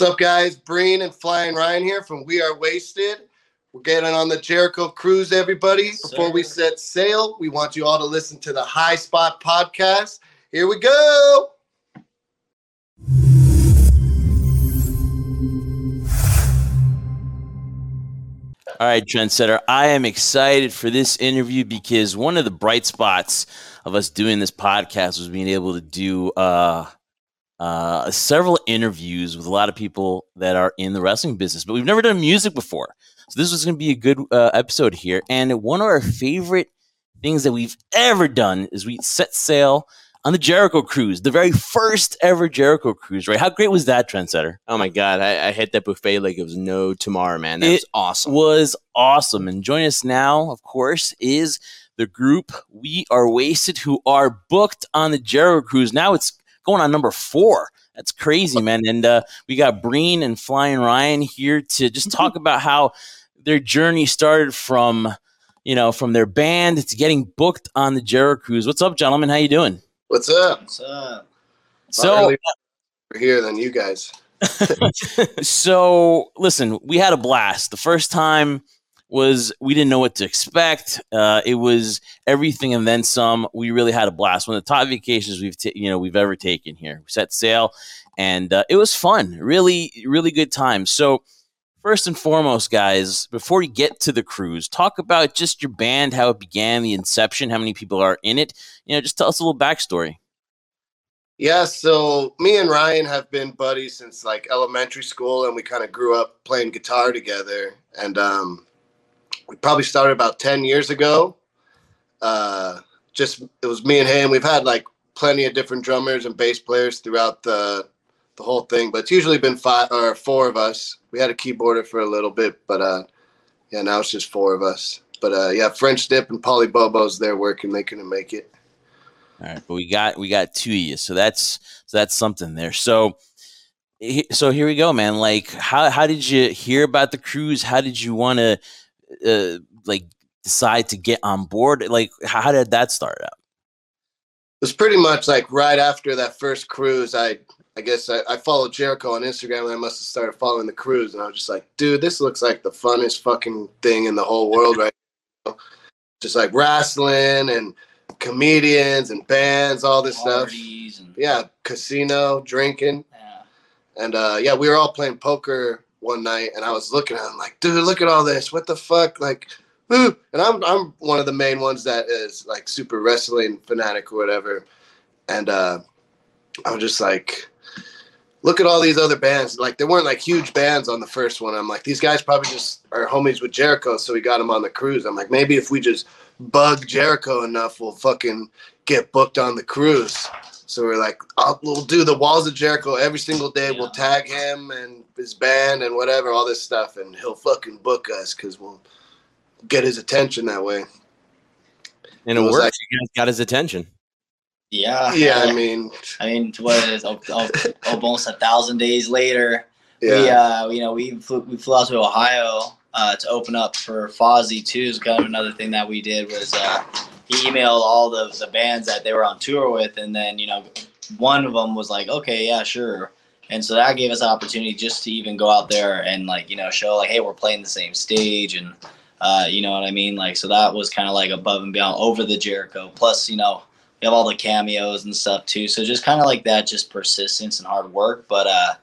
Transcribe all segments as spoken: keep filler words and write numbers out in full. What's up, guys? Breen and Flying Ryan here from We Are Wasted. We're getting on the Jericho Cruise, everybody. Before we set sail, we want you all to listen to the High Spot Podcast. Here we go. All right, Trendsetter, I am excited for this interview because one of the bright spots of us doing this podcast was being able to do uh, uh, several interviews with a lot of people that are in the wrestling business, but we've never done music before. So this was going to be a good uh, episode here. And one of our favorite things that we've ever done is we set sail on the Jericho Cruise, the very first ever Jericho Cruise, right? How great was that, Trendsetter? Oh, my God. I, I hit that buffet like it was no tomorrow, man. That it was awesome. It was awesome. And join us now, of course, is the group We Are Wasted, who are booked on the Jericho Cruise. Now it's going on number four. That's crazy, man. And uh, we got Breen and Flying Ryan here to just talk about how their journey started from, you know, from their band to getting booked on the Jericho Cruise. What's up, gentlemen? How you doing? What's up? What's up? So we're here than you guys. So listen, we had a blast. The first time was we didn't know what to expect. Uh, it was everything and then some. We really had a blast. One of the top vacations we've ta- you know we've ever taken here. We set sail, and uh, it was fun. Really, really good time. So first and foremost, guys, before you get to the cruise, talk about just your band, how it began, the inception, how many people are in it. You know, just tell us a little backstory. Yeah, so me and Ryan have been buddies since like elementary school, and we kind of grew up playing guitar together. And um, we probably started about ten years ago. Uh, just it was me and him. We've had like plenty of different drummers and bass players throughout the the whole thing, but it's usually been five or four of us. We had a keyboarder for a little bit, but uh yeah, now it's just four of us. But uh yeah, French Dip and Polly Bobo's there working, they couldn't make it. All right, but we got we got two of you, so that's so that's something there. So so here we go, man. Like, how how did you hear about the cruise? How did you want to uh, like decide to get on board? Like, how did that start out? It was pretty much like right after that first cruise. I. I guess I, I followed Jericho on Instagram, and I must have started following the cruise. And I was just like, dude, this looks like the funnest fucking thing in the whole world right now. Just like wrestling and comedians and bands, all this Parties stuff. And- yeah, casino, drinking. Yeah. And, uh, yeah, we were all playing poker one night, and I was looking at them like, dude, look at all this. What the fuck? Like, woo. And I'm I'm one of the main ones that is, like, super wrestling fanatic or whatever. And uh, I was just like, look at all these other bands. Like, they weren't like huge bands on the first one. I'm like, these guys probably just are homies with Jericho, so we got them on the cruise. I'm like, maybe if we just bug Jericho enough, we'll fucking get booked on the cruise. So we're like, I'll, we'll do the Walls of Jericho every single day. Yeah. We'll tag him and his band and whatever, all this stuff, and he'll fucking book us because we'll get his attention that way. And it, it worked. Like, you guys got his attention. Yeah, yeah. I, I mean, I mean, what is almost a thousand days later? Yeah, we, uh, you know, we flew, we flew out to Ohio uh, to open up for Fozzy too. Is kind of another thing that we did was uh, he emailed all the the bands that they were on tour with, and then you know, one of them was like, okay, yeah, sure, and so that gave us an opportunity just to even go out there and like you know show like, hey, we're playing the same stage, and uh, you know what I mean, like so that was kind of like above and beyond over the Jericho. Plus, you know. We have all the cameos and stuff, too. So just kind of like that, just persistence and hard work. But, uh,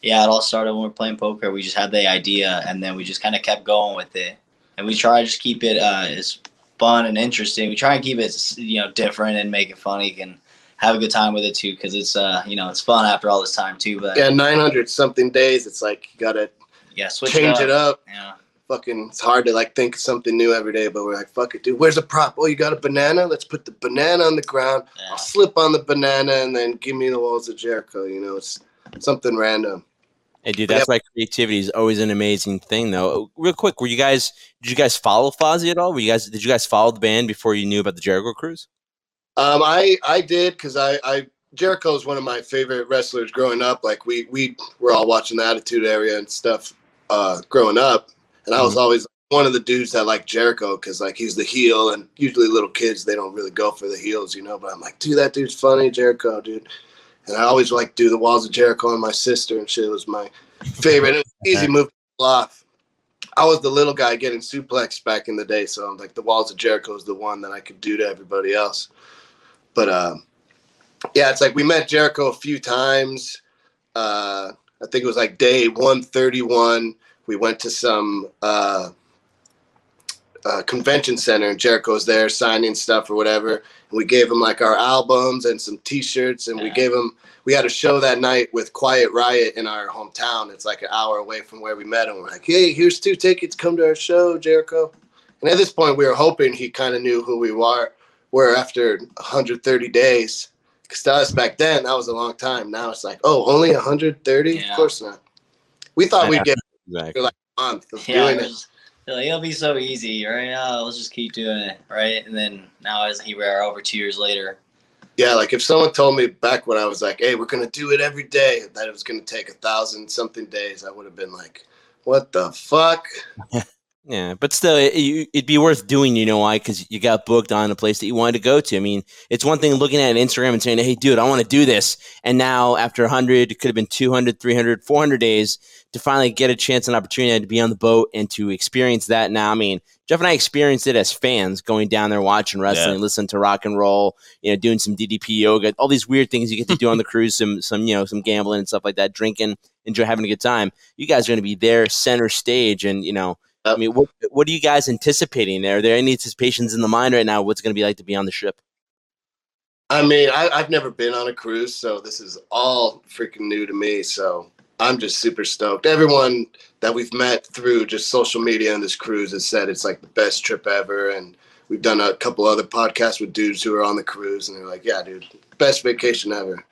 yeah, it all started when we were playing poker. We just had the idea, and then we just kind of kept going with it. And we try to just keep it uh, as fun and interesting. We try and keep it, you know, different and make it funny and have a good time with it, too, because it's, uh, you know, it's fun after all this time, too. But yeah, nine hundred-something days, it's like you got to yeah, switch change it up. It up. Yeah. Fucking, it's hard to like think of something new every day, but we're like, fuck it, dude. Where's the prop? Oh, you got a banana? Let's put the banana on the ground. Yeah. I'll slip on the banana and then give me the Walls of Jericho. You know, it's something random. Hey, dude, that's yep. why creativity is always an amazing thing, though. Real quick, were you guys? Did you guys follow Fozzy at all? Were you guys? Did you guys follow the band before you knew about the Jericho Cruise? Um, I I did because I, I Jericho is one of my favorite wrestlers growing up. Like we we were all watching the Attitude Era and stuff uh, growing up, and I was mm-hmm. always one of the dudes that liked Jericho because like he's the heel, and usually little kids they don't really go for the heels, you know. But I'm like, dude, that dude's funny, Jericho, dude. And I always like do the Walls of Jericho and my sister and shit. It was my favorite. And it was easy move to pull off. I was the little guy getting suplexed back in the day, so I'm like the Walls of Jericho is the one that I could do to everybody else. But um, yeah, it's like we met Jericho a few times. Uh, I think it was like day one thirty-one. We went to some uh, uh, convention center, and Jericho was there signing stuff or whatever. We gave him like our albums and some T-shirts, and yeah. we gave him. We had a show that night with Quiet Riot in our hometown. It's like an hour away from where we met him. We're like, "Hey, here's two tickets. Come to our show, Jericho." And at this point, we were hoping he kind of knew who we were. Were after one hundred thirty days, because to us back then that was a long time. Now it's like, oh, only one hundred thirty? Yeah. Of course not. We thought yeah. we'd get exactly. for like a month of yeah, doing it. Just- Like, it'll be so easy right now. Let's just keep doing it, right? And then now, as here we are, over two years later. Yeah, like if someone told me back when I was like, "Hey, we're gonna do it every day," that it was gonna take a thousand something days, I would have been like, "What the fuck?" Yeah, but still, it, it, it'd be worth doing. You know why? Because you got booked on a place that you wanted to go to. I mean, it's one thing looking at an Instagram and saying, "Hey, dude, I want to do this," and now after one hundred, it could have been two hundred, three hundred, four hundred days. To finally get a chance and opportunity to be on the boat and to experience that. Now, I mean, Jeff and I experienced it as fans going down there, watching wrestling, yeah. listening to rock and roll, you know, doing some D D P yoga, all these weird things you get to do on the cruise, some, some, you know, some gambling and stuff like that, drinking, enjoy having a good time. You guys are going to be there center stage. And, you know, I mean, what, what are you guys anticipating there? Are there any anticipations in the mind right now? What's going to be like to be on the ship? I mean, I, I've never been on a cruise, so this is all freaking new to me. So I'm just super stoked. Everyone that we've met through just social media on this cruise has said it's like the best trip ever. And we've done a couple other podcasts with dudes who are on the cruise, and they're like, "Yeah, dude, best vacation ever."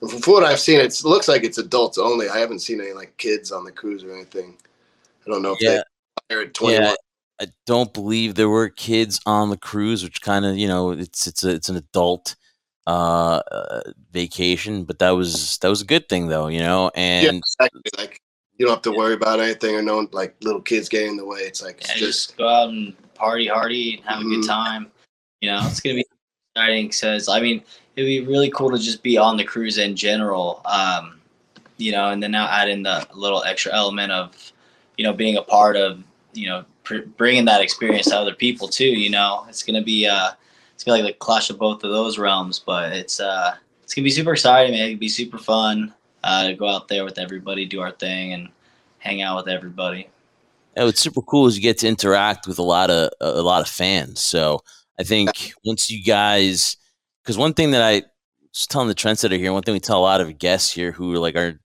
And from what I've seen, it looks like it's adults only. I haven't seen any like kids on the cruise or anything. I don't know if yeah. they're at twenty-one. Yeah. I don't believe there were kids on the cruise, which kind of, you know, it's it's a, it's an adult Uh, uh vacation, but that was that was a good thing though, you know. And yeah, exactly. Like you don't have to yeah. worry about anything or no one, like little kids getting in the way. It's like yeah, it's just, just go out and party hardy and have mm-hmm. a good time, you know. It's gonna be exciting. Says I mean, it'd be really cool to just be on the cruise in general, um you know, and then now add in the little extra element of, you know, being a part of, you know, pr- bringing that experience to other people too, you know. It's gonna be uh It's gonna be like the clash of both of those realms, but it's uh, it's gonna be super exciting, man. It's gonna be super fun uh, to go out there with everybody, do our thing, and hang out with everybody. Yeah, what's super cool is you get to interact with a lot of a lot of fans. So I think once you guys, because one thing that I just telling the trendsetter here, one thing we tell a lot of guests here who are like are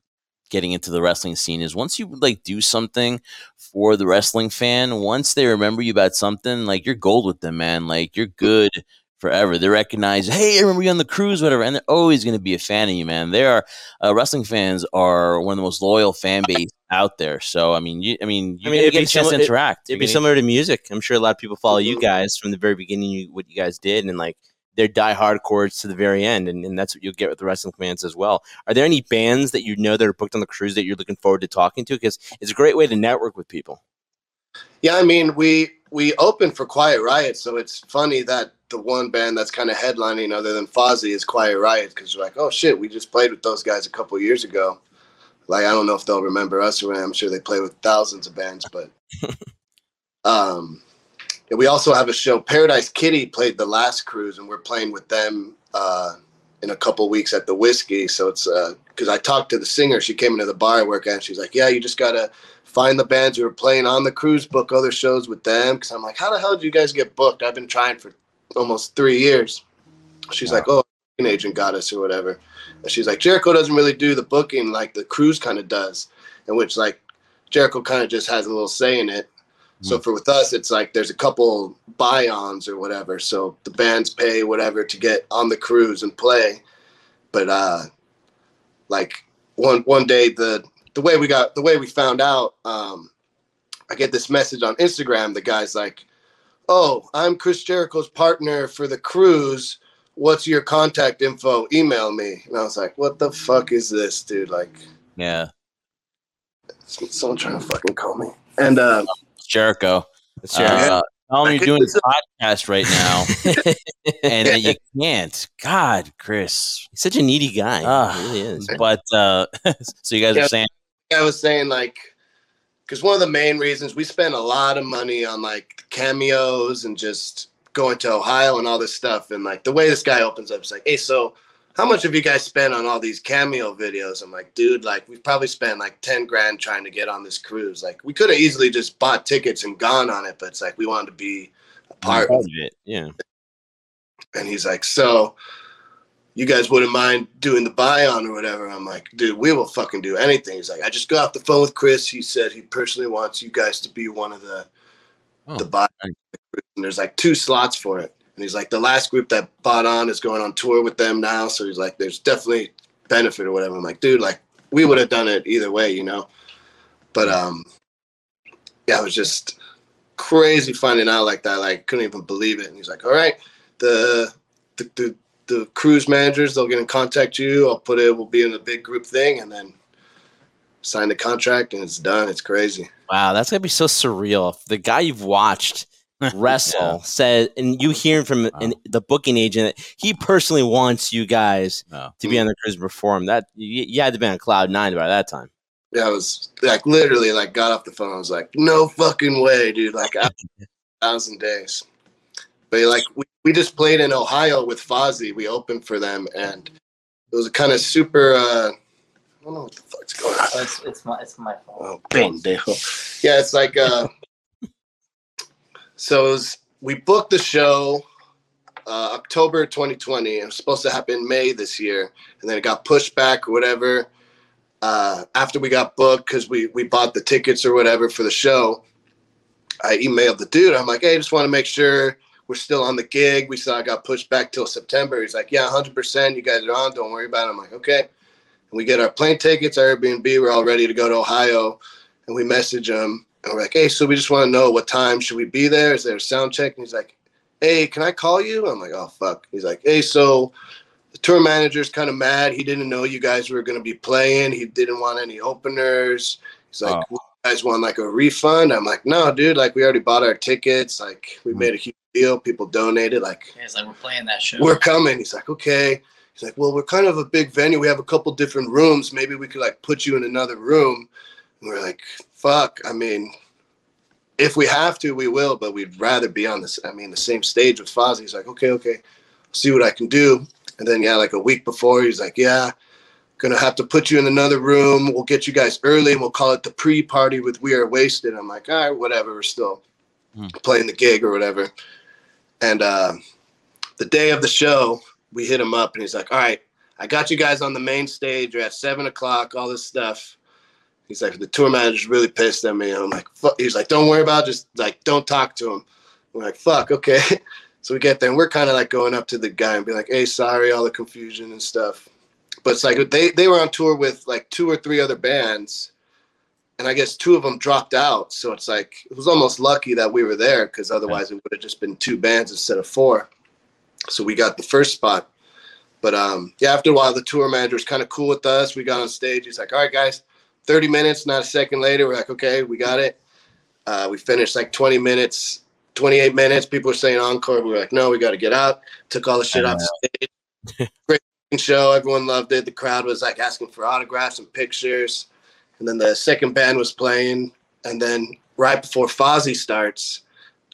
getting into the wrestling scene is once you like do something for the wrestling fan, once they remember you about something, like you're gold with them, man. Like you're good forever. They recognize, hey, I remember you on the cruise, whatever, and they're always going to be a fan of you, man. They are uh, wrestling fans are one of the most loyal fan base out there. So I mean, you, I mean, you I mean, get a chance similar, to interact. It, it'd be gonna, similar to music. I'm sure a lot of people follow you guys from the very beginning, you, what you guys did, and like they're die-hard chords to the very end, and, and that's what you'll get with the wrestling fans as well. Are there any bands that you know that are booked on the cruise that you're looking forward to talking to? Because it's a great way to network with people. Yeah, I mean, we we opened for Quiet Riot, so it's funny that the one band that's kind of headlining other than Fozzy is Quiet Riot, because you're like, oh shit, we just played with those guys a couple years ago. Like, I don't know if they'll remember us, or I'm sure they play with thousands of bands, but um, and we also have a show. Paradise Kitty played the last cruise, and we're playing with them uh, in a couple weeks at the Whiskey. So it's because uh, I talked to the singer. She came into the bar I work at, and she's like, "Yeah, you just gotta find the bands who are playing on the cruise, book other shows with them." Because I'm like, "How the hell do you guys get booked? I've been trying for almost three years." She's wow. like, "Oh, an agent got us or whatever." And she's like, "Jericho doesn't really do the booking like the cruise kind of does," in which like Jericho kind of just has a little say in it. Mm-hmm. So for with us, it's like there's a couple buy-ons or whatever. So the bands pay whatever to get on the cruise and play. But uh, like one one day the the way we got, the way we found out, um, I get this message on Instagram. The guy's like, "Oh, I'm Chris Jericho's partner for the cruise. What's your contact info? Email me." And I was like, "What the fuck is this, dude?" Like, yeah, someone trying to fucking call me. And uh, it's Jericho, it's Jericho. Uh, tell him you're doing a podcast right now, and that you can't. God, Chris, he's such a needy guy. Uh, he really is. But uh, so you guys yeah, are saying? I was saying like. Because one of the main reasons we spend a lot of money on like cameos and just going to Ohio and all this stuff. And like the way this guy opens up, it's like, "Hey, so how much have you guys spent on all these cameo videos?" I'm like, "Dude, like we've probably spent like ten grand trying to get on this cruise. Like we could have easily just bought tickets and gone on it, but it's like, we wanted to be a part of it." Yeah. And he's like, "So you guys wouldn't mind doing the buy-on or whatever?" I'm like, "Dude, we will fucking do anything." He's like, "I just got off the phone with Chris. He said he personally wants you guys to be one of the oh, the buy." And there's like two slots for it. And he's like, "The last group that bought on is going on tour with them now." So he's like, "There's definitely benefit or whatever." I'm like, "Dude, like we would have done it either way, you know?" But um, yeah, it was just crazy finding out like that. Like couldn't even believe it. And he's like, "All right, the the the the cruise managers, they'll get in contact you. I'll put it, we'll be in a big group thing," and then sign the contract and it's done. It's crazy. Wow. That's going to be so surreal. If the guy you've watched wrestle yeah. said, and you hear from wow. an, the booking agent, that he personally wants you guys wow. to be on the cruise and perform that. You, you had to be on cloud nine by that time. Yeah. I was like, literally like got off the phone. I was like, "No fucking way, dude." Like a thousand days. But like we, we just played in Ohio with Fozzy. We opened for them, and it was a kind of super. Uh, I don't know what the fuck's going on. Oh, it's, it's my it's my fault. Oh, pendejo. Yeah, it's like. Uh, so it was, we booked the show uh, October twenty twenty. It was supposed to happen May this year, and then it got pushed back or whatever. Uh, after we got booked, because we we bought the tickets or whatever for the show, I emailed the dude. I'm like, "Hey, I just want to make sure we're still on the gig. We saw it got pushed back till September." He's like, "Yeah, one hundred percent. You guys are on. Don't worry about it." I'm like, "Okay." And we get our plane tickets, our Airbnb. We're all ready to go to Ohio. And we message him. And we're like, "Hey, so we just want to know what time should we be there? Is there a sound check?" And he's like, "Hey, can I call you?" I'm like, "Oh, fuck." He's like, "Hey, so the tour manager's kind of mad. He didn't know you guys were going to be playing. He didn't want any openers." He's like, "Oh, you guys want like a refund?" I'm like, "No, dude. Like we already bought our tickets. Like we made a huge deal. People donated. Like, yeah, it's like we're playing that show. We're coming." He's like, "Okay." He's like, "Well, we're kind of a big venue. We have a couple different rooms. Maybe we could like put you in another room." And we're like, "Fuck. I mean, if we have to, we will. But we'd rather be on this. I mean, the same stage with Fozzy." He's like, "Okay, okay. See what I can do." And then yeah, like a week before, he's like, "Yeah, gonna have to put you in another room. We'll get you guys early, and we'll call it the pre-party with We Are Wasted." I'm like, "All right, whatever. We're still hmm. playing the gig or whatever." And uh, the day of the show, we hit him up, and he's like, "All right, I got you guys on the main stage. You're at seven o'clock, all this stuff." He's like, "The tour manager's really pissed at me." And I'm like, "Fuck." He's like, "Don't worry about it. Just, like, don't talk to him." We're like, "Fuck, okay." So we get there, and we're kind of, like, going up to the guy and be like, "Hey, sorry, all the confusion and stuff." But it's like they, they were on tour with, like, two or three other bands, and I guess two of them dropped out. So it's like, it was almost lucky that we were there because otherwise it would have just been two bands instead of four. So we got the first spot. But um, yeah, after a while, the tour manager was kind of cool with us. We got on stage. He's like, "All right, guys, thirty minutes, not a second later." We're like, "Okay, we got it." Uh, we finished like twenty minutes, twenty-eight minutes. People were saying encore. We were like, "No, we got to get out." Took all the shit off the stage. Great show. Everyone loved it. The crowd was like asking for autographs and pictures. And then the second band was playing. And then right before Fozzy starts,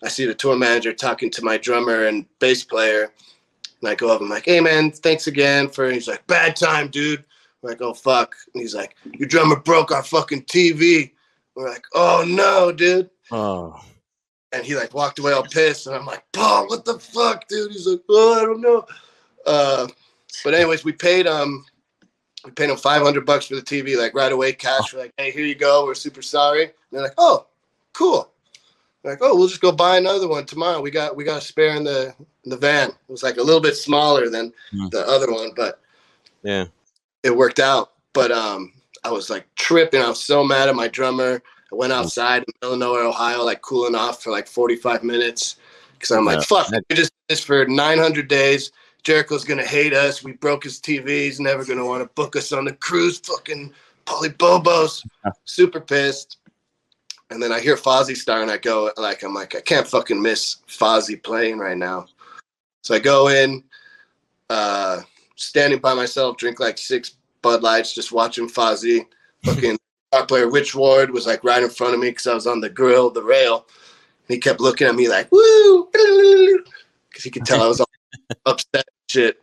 I see the tour manager talking to my drummer and bass player. And I go up. I'm like, "Hey, man, thanks again for." He's like, "Bad time, dude." We're like, "Oh, fuck." And he's like, "Your drummer broke our fucking T V. We're like, "Oh, no, dude." Oh. And he like walked away all pissed. And I'm like, "Paul, what the fuck, dude?" He's like, "Oh, I don't know." Uh, but anyways, we paid um. We paid them five hundred bucks for the T V, like right away, cash. We're like, "Hey, here you go. We're super sorry." And they're like, "Oh, cool." They're like, "Oh, we'll just go buy another one tomorrow. We got we got a spare in the in the van." It was like a little bit smaller than mm. the other one, but yeah, it worked out. But um, I was like tripping. I was so mad at my drummer. I went outside in the middle of nowhere, Ohio, like cooling off for like forty-five minutes. Cause I'm like, yeah. fuck, we just did this for nine hundred days. Jericho's gonna hate us. We broke his T V. He's never gonna want to book us on the cruise. Fucking Polybobos. Yeah. Super pissed. And then I hear Fozzy Star and I go like, I'm like, I can't fucking miss Fozzy playing right now. So I go in, uh, standing by myself, drink like six Bud Lights, just watching Fozzy. Fucking guitar player Rich Ward was like right in front of me because I was on the grill, the rail. And he kept looking at me like, woo, because he could tell I was all upset and shit.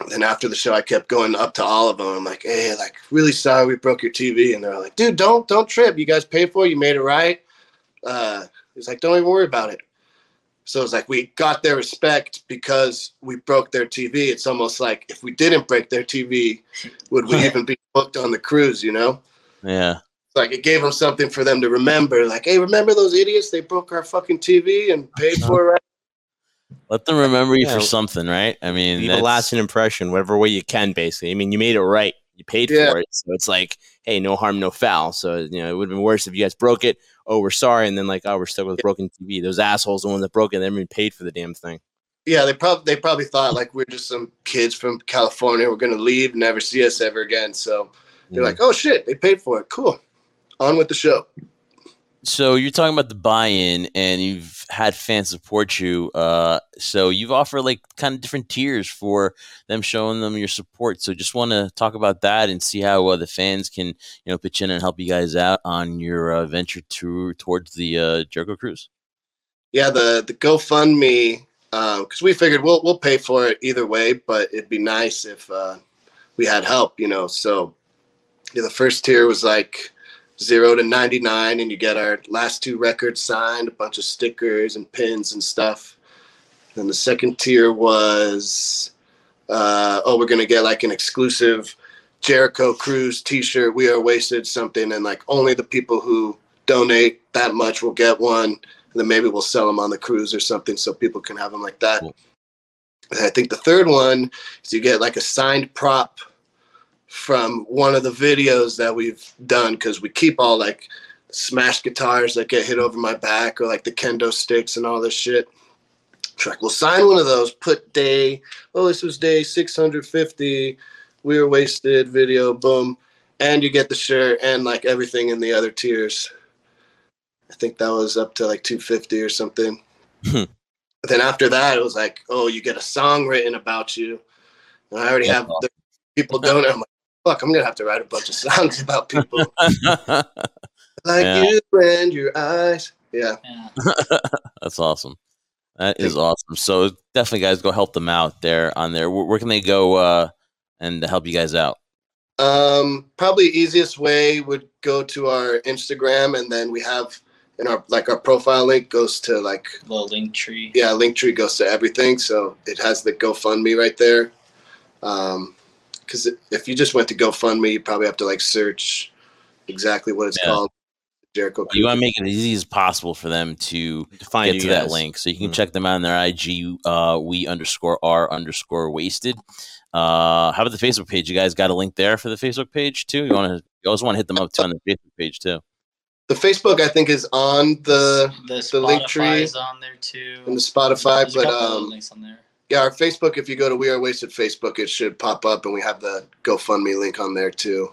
And then after the show, I kept going up to all of them. I'm like, hey, like, really sorry we broke your T V. And they're like, dude, don't don't trip. You guys paid for it. You made it right. Uh, he's like, don't even worry about it. So it's like we got their respect because we broke their T V. It's almost like if we didn't break their T V, would we even be booked on the cruise, you know? Yeah. Like it gave them something for them to remember. Like, hey, remember those idiots? They broke our fucking T V and paid for it, right? Let them remember you yeah. for something, right? I mean, leave a lasting impression, whatever way you can, basically. I mean, you made it right. You paid yeah. for it. So it's like, hey, no harm, no foul. So, you know, it would have been worse if you guys broke it. Oh, we're sorry. And then like, oh, we're stuck with a broken T V. Those assholes, the ones that broke it, they paid for the damn thing. Yeah, they probably they probably thought like we're just some kids from California. We're going to leave, never see us ever again. So they're mm. like, oh, shit, they paid for it. Cool. On with the show. So you're talking about the buy-in and you've had fans support you. Uh, so you've offered like kind of different tiers for them, showing them your support. So just want to talk about that and see how uh, the fans can, you know, pitch in and help you guys out on your uh, venture tour towards the uh, Jericho Cruise. Yeah, the, the GoFundMe, because uh, we figured we'll we'll pay for it either way, but it'd be nice if uh, we had help, you know. So yeah, the first tier was like zero to ninety-nine, and you get our last two records signed, a bunch of stickers and pins and stuff. Then the second tier was, uh, oh, we're going to get like an exclusive Jericho Cruise t-shirt, We Are Wasted, something, and like only the people who donate that much will get one, and then maybe we'll sell them on the cruise or something so people can have them like that. Cool. And I think the third one is you get like a signed prop from one of the videos that we've done, because we keep all like smashed guitars that get hit over my back or like the kendo sticks and all this shit. So like, we'll sign one of those, put day, oh, this was day six hundred fifty, We Were Wasted video, boom. And you get the shirt and like everything in the other tiers. I think that was up to like two fifty or something. But then after that, it was like, oh, you get a song written about you. And I already That's have awesome. the people don't. I'm like, fuck, I'm gonna have to write a bunch of songs about people. like yeah. you and your eyes. Yeah. yeah. That's awesome. That is awesome. So definitely, guys, go help them out there on there. Where, where can they go uh, and help you guys out? Um, probably easiest way would go to our Instagram, and then we have in our like our profile link goes to like the link tree. Yeah, link tree goes to everything. So it has the GoFundMe right there. Um, Because if you just went to GoFundMe, you probably have to like search exactly what it's yeah. called. Jericho. You want to make it as easy as possible for them to, to find get to guys. that link, so you can mm-hmm. check them out on their I G. Uh, we underscore r underscore wasted. Uh, how about the Facebook page? You guys got a link there for the Facebook page too. You want to? You always want to hit them up too on the Facebook page too. The Facebook, I think, is on the the, the link tree. Is on there too. And the Spotify, but um, links on there. Yeah, our Facebook, if you go to We Are Wasted Facebook, it should pop up, and we have the GoFundMe link on there, too.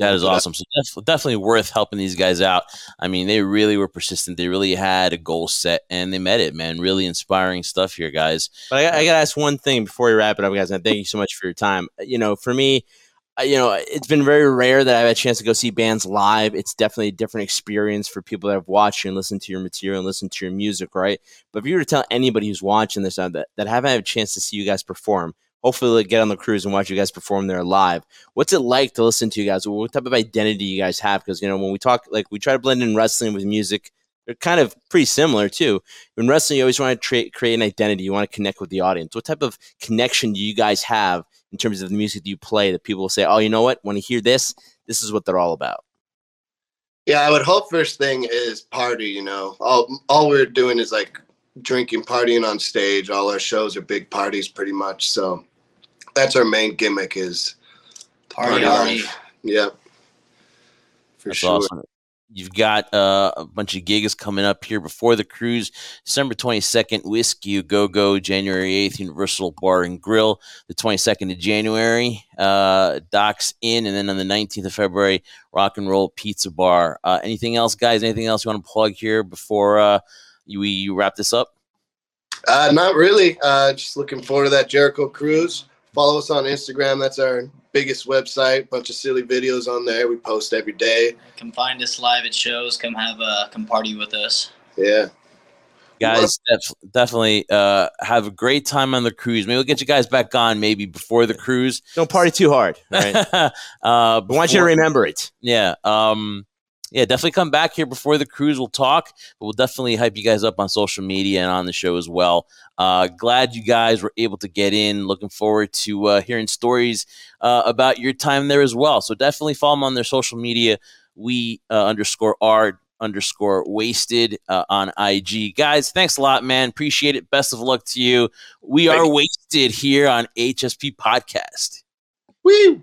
That is awesome. So def- definitely worth helping these guys out. I mean, they really were persistent. They really had a goal set, and they met it, man. Really inspiring stuff here, guys. But I, I got to ask one thing before we wrap it up, guys, and thank you so much for your time. You know, for me, you know, it's been very rare that I've had a chance to go see bands live. It's definitely a different experience for people that have watched you and listened to your material and listened to your music, right? But if you were to tell anybody who's watching this that, that haven't had a chance to see you guys perform, hopefully they'll get on the cruise and watch you guys perform there live. What's it like to listen to you guys? What type of identity you guys have? Because, you know, when we talk, like we try to blend in wrestling with music, they're kind of pretty similar, too. In wrestling, you always want to tra- create an identity. You want to connect with the audience. What type of connection do you guys have in terms of the music you play that people will say, oh, you know what? When I hear this, this is what they're all about. Yeah, I would hope first thing is party, you know. All all we're doing is, like, drinking, partying on stage. All our shows are big parties pretty much. So that's our main gimmick is party. Party, party. Yeah, for That's sure. Awesome. You've got uh, a bunch of gigs coming up here before the cruise. December twenty-second, Whiskey Go Go. January eighth, Universal Bar and Grill. The twenty-second of January, uh, Doc's Inn. And then on the nineteenth of February, Rock and Roll Pizza Bar. Uh, anything else, guys? Anything else you want to plug here before uh, we wrap this up? Uh, not really. Uh, just looking forward to that Jericho Cruise. Follow us on Instagram. That's our biggest website. Bunch of silly videos on there. We post every day. Come find us live at shows. Come have a come party with us. Yeah, guys, def- definitely uh, have a great time on the cruise. Maybe we'll get you guys back on maybe before the cruise. Don't party too hard. Right? uh, before, we want you to remember it. Yeah. Um, Yeah, definitely come back here before the cruise. We'll talk, but we'll definitely hype you guys up on social media and on the show as well. Uh, glad you guys were able to get in. Looking forward to uh, hearing stories uh, about your time there as well. So definitely follow them on their social media. We uh, underscore R underscore wasted uh, on I G. Guys, thanks a lot, man. Appreciate it. Best of luck to you. We are wasted here on H S P Podcast. Woo!